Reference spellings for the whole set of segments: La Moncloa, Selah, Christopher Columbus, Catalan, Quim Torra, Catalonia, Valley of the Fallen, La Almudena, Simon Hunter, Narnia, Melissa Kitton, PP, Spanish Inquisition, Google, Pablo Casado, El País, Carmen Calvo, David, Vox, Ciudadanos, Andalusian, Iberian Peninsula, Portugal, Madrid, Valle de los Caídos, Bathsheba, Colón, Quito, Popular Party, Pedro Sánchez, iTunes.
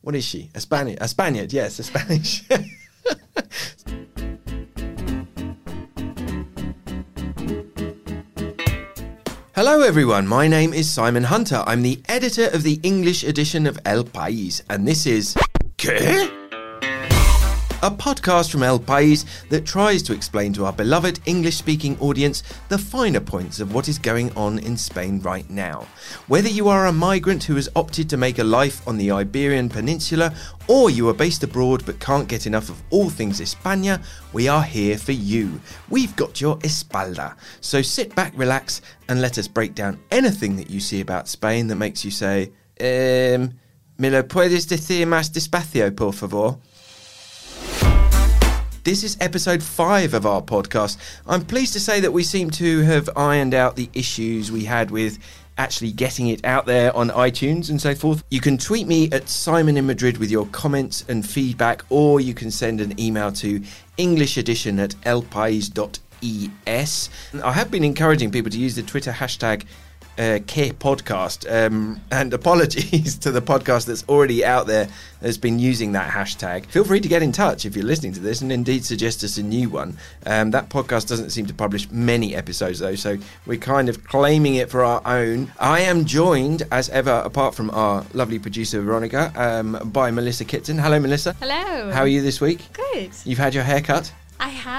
What is she? A Spaniard, yes, a Spanish. Hello everyone, my name is Simon Hunter. I'm the editor of the English edition of El País, and this is ¿Qué?, a podcast from El País that tries to explain to our beloved English-speaking audience the finer points of what is going on in Spain right now. Whether you are a migrant who has opted to make a life on the Iberian Peninsula, or you are based abroad but can't get enough of all things España, we are here for you. We've got your espalda. So sit back, relax, and let us break down anything that you see about Spain that makes you say, ¿me lo puedes decir más despacio, por favor? This is episode 5 of our podcast. I'm pleased to say that we seem to have ironed out the issues we had with actually getting it out there on iTunes and so forth. You can tweet me at Simon in Madrid with your comments and feedback, or you can send an email to englishedition@elpais.es. I have been encouraging people to use the Twitter hashtag ¿Qué podcast? And apologies to the podcast that's already out there that's been using that hashtag. Feel free to get in touch if you're listening to this and indeed suggest us a new one. That podcast doesn't seem to publish many episodes though, so we're kind of claiming it for our own. I am joined, as ever, apart from our lovely producer Veronica, by Melissa Kitton. Hello, Melissa. Hello. How are you this week? Good. You've had your hair cut? I have.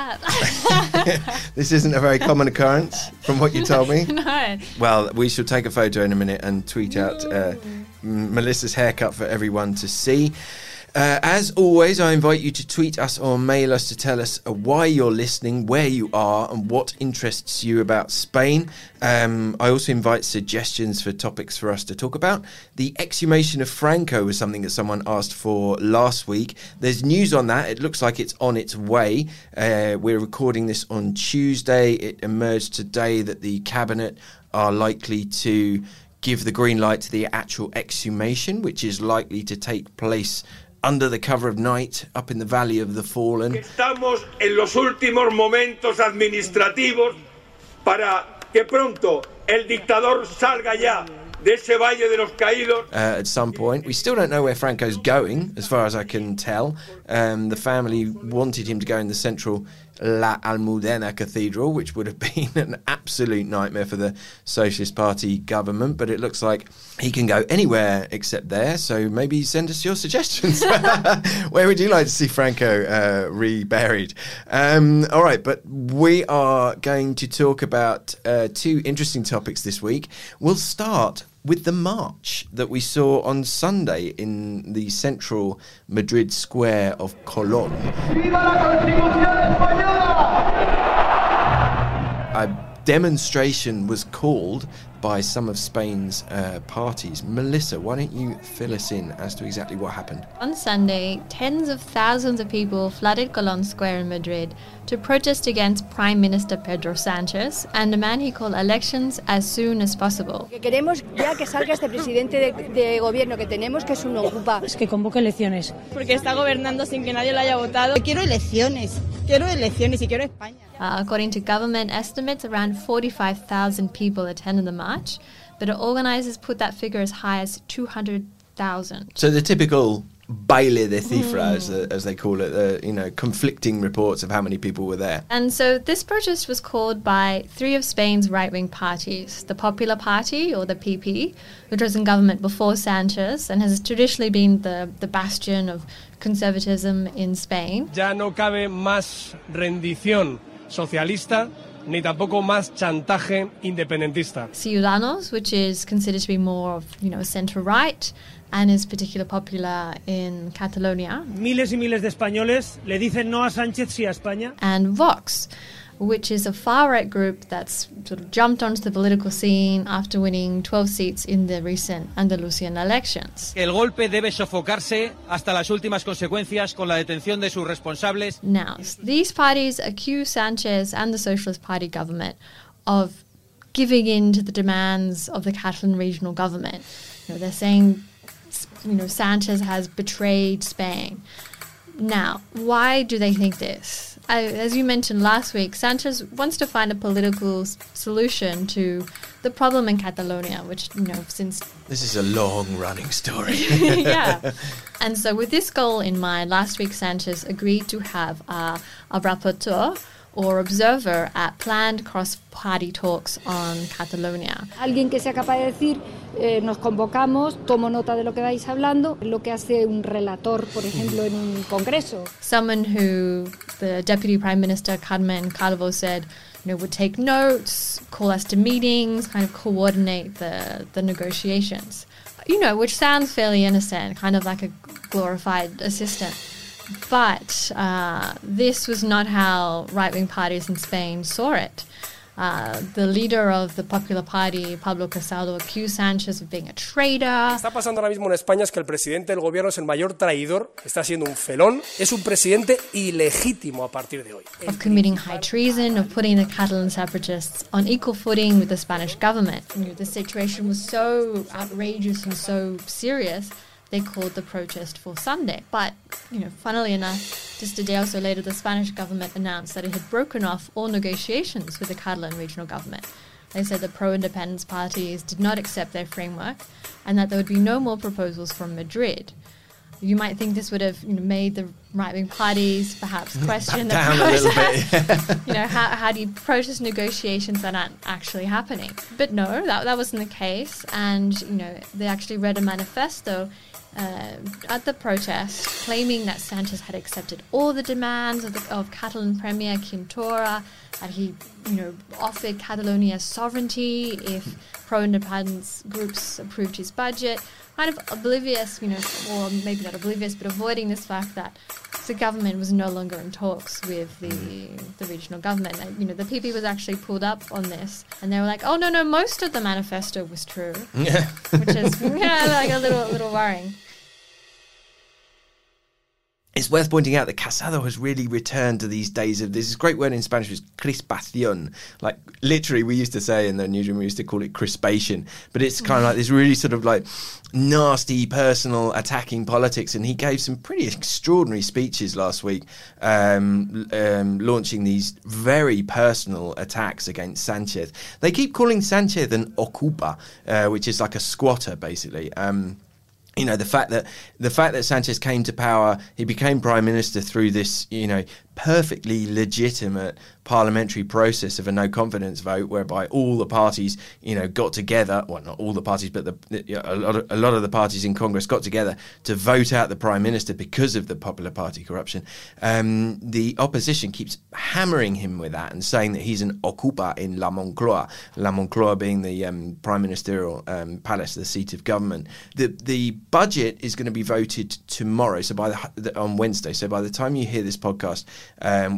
This isn't a very common occurrence, from what you told me. No. Well, we shall take a photo in a minute and tweet out Melissa's haircut for everyone to see. As always, I invite you to tweet us or mail us to tell us why you're listening, where you are, and what interests you about Spain. I also invite suggestions for topics for us to talk about. The exhumation of Franco was something that someone asked for last week. There's news on that. It looks like it's on its way. We're recording this on Tuesday. It emerged today that the cabinet are likely to give the green light to the actual exhumation, which is likely to take place under the cover of night, up in the Valley of the Fallen. Estamos en los últimos momentos administrativos para que pronto el dictador salga ya de ese Valle de los Caídos. At some point. We still don't know where Franco's going, as far as I can tell. The family wanted him to go in the central La Almudena Cathedral, which would have been an absolute nightmare for the Socialist Party government, but it looks like he can go anywhere except there, so maybe send us your suggestions. Where would you like to see Franco reburied? All right, but we are going to talk about two interesting topics this week. We'll start with the march that we saw on Sunday in the central Madrid square of Colón. A demonstration was called by some of Spain's parties. Melissa, why don't you fill us in as to exactly what happened? On Sunday, tens of thousands of people flooded Colón Square in Madrid to protest against Prime Minister Pedro Sánchez and demand he call elections as soon as possible. Queremos ya que salga este presidente de gobierno que tenemos, que es un ocupa. Es que convoque elecciones. Porque está gobernando sin que nadie lo haya votado. Quiero elecciones y quiero España. According to government estimates, around 45,000 people attended the march. But organisers put that figure as high as 200,000. So the typical baile de cifra, as they call it, conflicting reports of how many people were there. And so this protest was called by three of Spain's right-wing parties, the Popular Party, or the PP, which was in government before Sanchez and has traditionally been the bastion of conservatism in Spain. Ya no cabe más rendición socialista, ni tampoco más chantaje independentista. Ciudadanos, which is considered to be more of, centre-right and is particularly popular in Catalonia. Miles y miles de españoles le dicen no a Sánchez, sí a España. And Vox, which is a far-right group that's sort of jumped onto the political scene after winning 12 seats in the recent Andalusian elections. El golpe debe sofocarse hasta las últimas consecuencias con la detención de sus responsables. Now, these parties accuse Sanchez and the Socialist Party government of giving in to the demands of the Catalan regional government. They're saying, Sanchez has betrayed Spain. Now, why do they think this? As you mentioned last week, Sanchez wants to find a political solution to the problem in Catalonia, which, you know, since... This is a long-running story. Yeah. And so with this goal in mind, last week Sanchez agreed to have a rapporteur or observer at planned cross-party talks on Catalonia. Alguien que sea capaz de decir, nos convocamos, tomo nota de lo que vais hablando, lo que hace un relator, por ejemplo, en un congreso. Someone who the Deputy Prime Minister Carmen Calvo said, you know, would take notes, call us to meetings, kind of coordinate the negotiations. You know, which sounds fairly innocent, kind of like a glorified assistant. But this was not how right-wing parties in Spain saw it. The leader of the Popular Party, Pablo Casado, accused Sanchez of being a traitor. Está pasando ahora mismo en España es que el presidente del gobierno es el mayor traidor, está siendo un felón, es un presidente ilegítimo a partir de hoy. Of committing high treason, of putting the Catalan separatists on equal footing with the Spanish government. You know, the situation was so outrageous and so serious. They called the protest for Sunday. But, you know, funnily enough, just a day or so later, the Spanish government announced that it had broken off all negotiations with the Catalan regional government. They said the pro-independence parties did not accept their framework and that there would be no more proposals from Madrid. You might think this would have, you know, made the right-wing parties perhaps question the process. You know, how do you protest negotiations that aren't actually happening? But no, that wasn't the case. And, you know, they actually read a manifesto at the protest claiming that Sanchez had accepted all the demands of Catalan Premier Quim Torra, that he, you know, offered Catalonia sovereignty if pro-independence groups approved his budget. Kind of oblivious, you know, or maybe not oblivious, but avoiding this fact that the government was no longer in talks with the regional government. And, you know, the PP was actually pulled up on this, and they were like, "Oh no, most of the manifesto was true," yeah. Which is like a little worrying. It's worth pointing out that Casado has really returned to these days of, this great word in Spanish is crispación. Like, literally, we used to say in the newsroom, we used to call it crispation. But it's kind of like this really sort of like nasty, personal, attacking politics. And he gave some pretty extraordinary speeches last week, launching these very personal attacks against Sanchez. They keep calling Sanchez an ocupa, which is like a squatter, basically. You know, the fact that Sanchez came to power, he became prime minister through this, you know, perfectly legitimate parliamentary process of a no-confidence vote, whereby all the parties, you know, got together. Well, not all the parties, but a lot of the parties in Congress got together to vote out the prime minister because of the Popular Party corruption. The opposition keeps hammering him with that and saying that he's an ocupa in La Moncloa. La Moncloa being the prime ministerial palace, the seat of government. The budget is going to be voted tomorrow, so on Wednesday. So by the time you hear this podcast,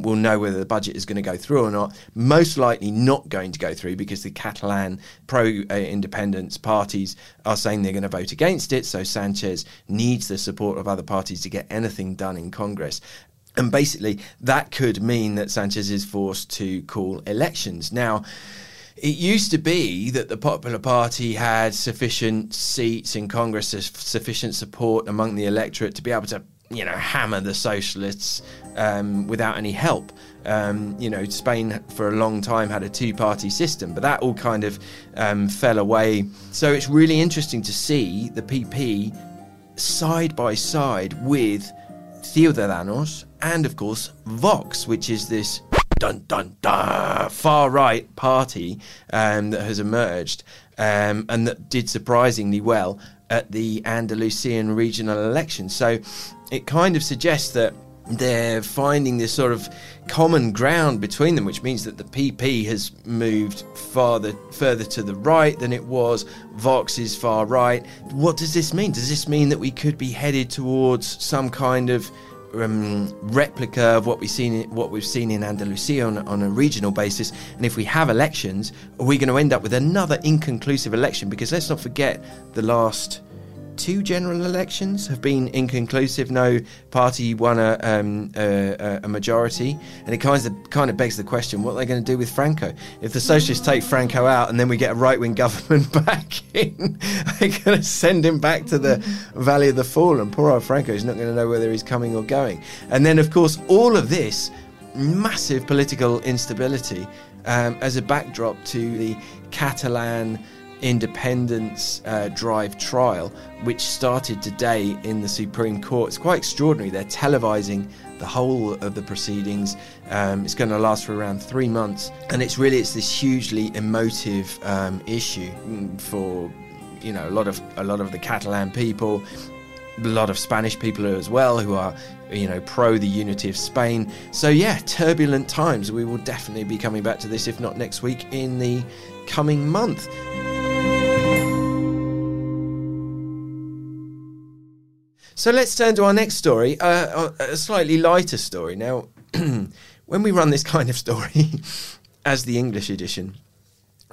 we'll know whether the budget is going to go through or not. Most likely not going to go through, because the Catalan pro-independence parties are saying they're going to vote against it. So Sanchez needs the support of other parties to get anything done in Congress. And basically, that could mean that Sanchez is forced to call elections. Now, it used to be that the Popular Party had sufficient seats in Congress, sufficient support among the electorate to be able to, you know, hammer the socialists without any help. You know, Spain for a long time had a two-party system, but that all kind of fell away. So it's really interesting to see the PP side by side with Ciudadanos and, of course, Vox, which is this dun-dun-dun far-right party that has emerged and that did surprisingly well at the Andalusian regional election. So it kind of suggests that they're finding this sort of common ground between them, which means that the PP has moved further to the right than it was. Vox is far right. What does this mean? Does this mean that we could be headed towards some kind of replica of what we've seen in Andalusia on a regional basis? And if we have elections, are we going to end up with another inconclusive election? Because let's not forget, the last two general elections have been inconclusive. No party won a majority, and it kind of begs the question: what are they going to do with Franco? If the socialists take Franco out, and then we get a right-wing government back in, they're going to send him back to the Valley of the Fallen. Poor old Franco is not going to know whether he's coming or going. And then, of course, all of this massive political instability as a backdrop to the Catalan independence drive trial, which started today in the Supreme Court. It's quite extraordinary. They're televising the whole of the proceedings. It's going to last for around 3 months, and it's this hugely emotive issue for a lot of the Catalan people, a lot of Spanish people as well, who are pro the unity of Spain. So yeah, turbulent times. We will definitely be coming back to this, if not next week, in the coming month. So let's turn to our next story, a slightly lighter story. Now, when we run this kind of story as the English edition,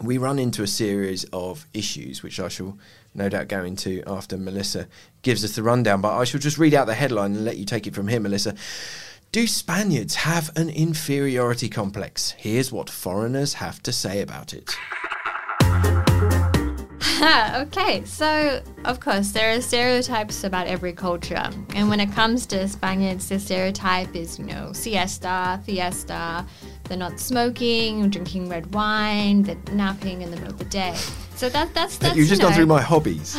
we run into a series of issues, which I shall no doubt go into after Melissa gives us the rundown. But I shall just read out the headline and let you take it from here, Melissa. Do Spaniards have an inferiority complex? Here's what foreigners have to say about it. Okay, so of course there are stereotypes about every culture, and when it comes to Spaniards, the stereotype is siesta, fiesta. They're not smoking, drinking red wine, they're napping in the middle of the day. So that's you've just gone through my hobbies.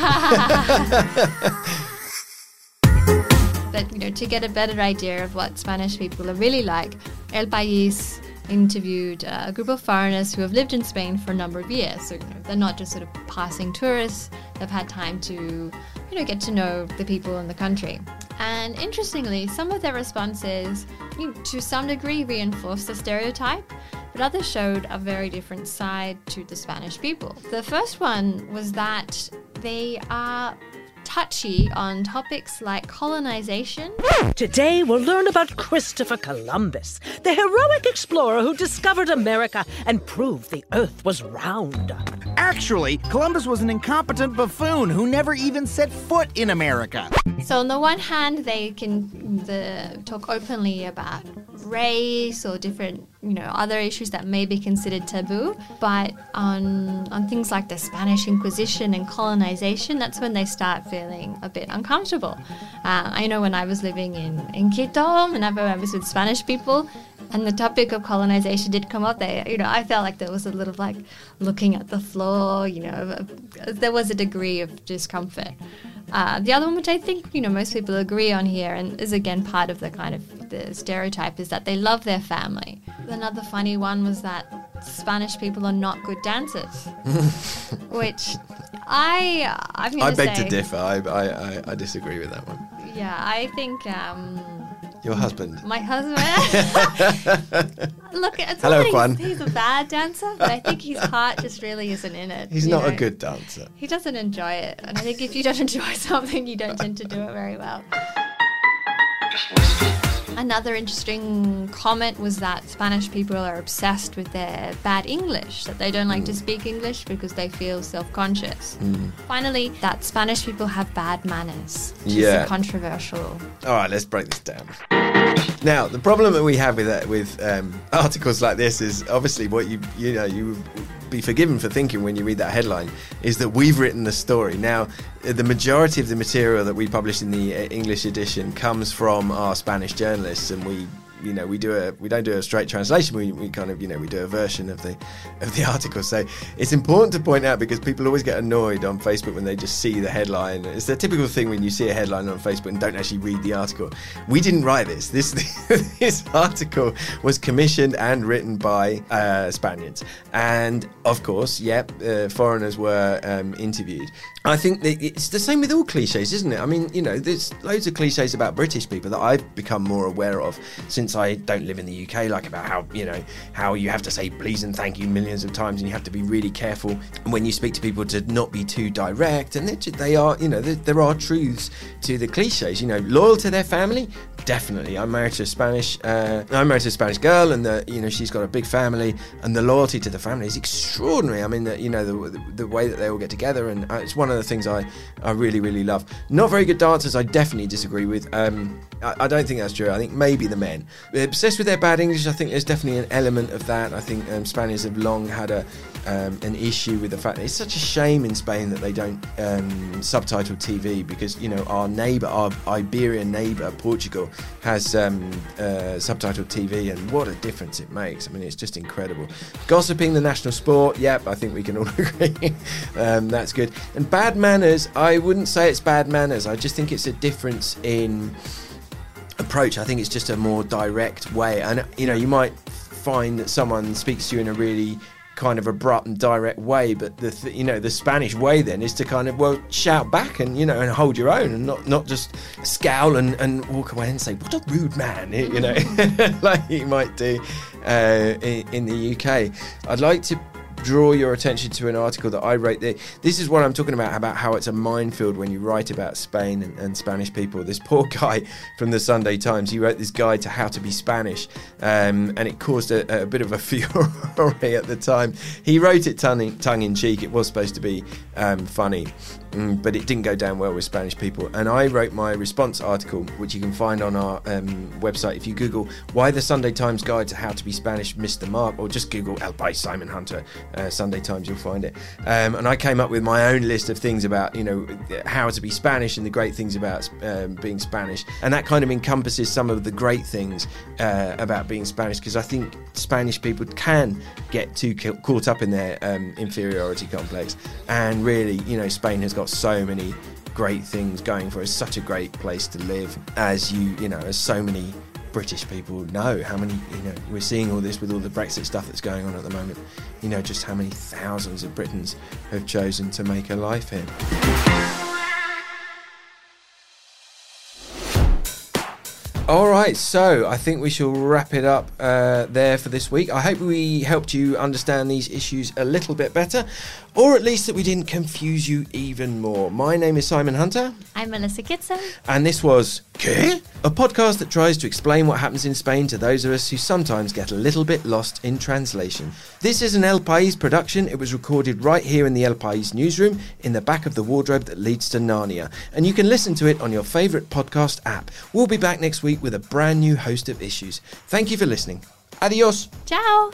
But to get a better idea of what Spanish people are really like, El País interviewed a group of foreigners who have lived in Spain for a number of years. So they're not just sort of passing tourists. They've had time to get to know the people in the country. And interestingly, some of their responses to some degree reinforced the stereotype, but others showed a very different side to the Spanish people. The first one was that they are touchy on topics like colonization. Today we'll learn about Christopher Columbus, the heroic explorer who discovered America and proved the earth was round. Actually, Columbus was an incompetent buffoon who never even set foot in America. So on the one hand, they can talk openly about race or different, other issues that may be considered taboo. But on things like the Spanish Inquisition and colonization, that's when they start feeling a bit uncomfortable. I know when I was living in Quito, whenever I was with Spanish people, and the topic of colonization did come up there, I felt like there was a little like looking at the floor, there was a degree of discomfort. The other one, which I think, most people agree on here and is again part of the kind of the stereotype, is that they love their family. Another funny one was that Spanish people are not good dancers, which I beg to differ. I disagree with that one. Yeah, I think... Your husband. My husband. Look, it's hello, Juan. He's a bad dancer, but I think his heart just really isn't in it. He's not a good dancer. He doesn't enjoy it. And I think if you don't enjoy something, you don't tend to do it very well. Another interesting comment was that Spanish people are obsessed with their bad English, that they don't like to speak English because they feel self-conscious. Finally, that Spanish people have bad manners, which is controversial. All right, let's break this down. Now, the problem that we have with articles like this is obviously what you be forgiven for thinking when you read that headline is that we've written the story. Now, the majority of the material that we publish in the English edition comes from our Spanish journalists, and we don't do a straight translation. We kind of we do a version of the article. So it's important to point out, because people always get annoyed on Facebook when they just see the headline. It's the typical thing when you see a headline on Facebook and don't actually read the article. We didn't write this. This article was commissioned and written by Spaniards, and of course, foreigners were interviewed. I think that it's the same with all cliches, isn't it? I mean, there's loads of cliches about British people that I've become more aware of since since I don't live in the UK, like about how you have to say please and thank you millions of times, and you have to be really careful when you speak to people to not be too direct. And they are, there are truths to the cliches. Loyal to their family, definitely. I'm married to a Spanish girl, and she's got a big family, and the loyalty to the family is extraordinary. I mean, the way that they all get together, and it's one of the things I really, really love. Not very good dancers, I definitely disagree with. I don't think that's true. I think maybe the men. They're obsessed with their bad English. I think there's definitely an element of that. I think Spaniards have long had an issue with the fact that it's such a shame in Spain that they don't subtitle TV, because our Iberian neighbour Portugal has subtitled TV, and what a difference it makes. I mean, it's just incredible. Gossiping, the national sport, yep, I think we can all agree. That's good. And bad manners, I wouldn't say it's bad manners. I just think it's a difference in approach. I think it's just a more direct way, and you might find that someone speaks to you in a really kind of abrupt and direct way, but the Spanish way then is to kind of shout back and and hold your own, and not just scowl and walk away and say what a rude man, like you might do in the UK. I'd like to draw your attention to an article that I wrote there. This is what I'm talking about how it's a minefield when you write about Spain and Spanish people. This poor guy from the Sunday Times, he wrote this guide to how to be Spanish, and it caused a bit of a furore at the time. He wrote it tongue in cheek. It was supposed to be funny, but it didn't go down well with Spanish people. And I wrote my response article, which you can find on our website. If you Google why the Sunday Times guide to how to be Spanish missed the mark, or just Google El País Simon Hunter Sunday Times, you'll find it. And I came up with my own list of things about, how to be Spanish and the great things about being Spanish. And that kind of encompasses some of the great things about being Spanish, because I think Spanish people can get too caught up in their inferiority complex. And really, Spain has got so many great things going for it. It's such a great place to live, as as so many British people know. How many, we're seeing all this with all the Brexit stuff that's going on at the moment, just how many thousands of Britons have chosen to make a life here. All right, so I think we shall wrap it up there for this week. I hope we helped you understand these issues a little bit better, or at least that we didn't confuse you even more. My name is Simon Hunter. I'm Melissa Kitson. And this was ¿Qué?, a podcast that tries to explain what happens in Spain to those of us who sometimes get a little bit lost in translation. This is an El País production. It was recorded right here in the El País newsroom, in the back of the wardrobe that leads to Narnia. And you can listen to it on your favourite podcast app. We'll be back next week with a brand new host of issues. Thank you for listening. Adiós. Ciao.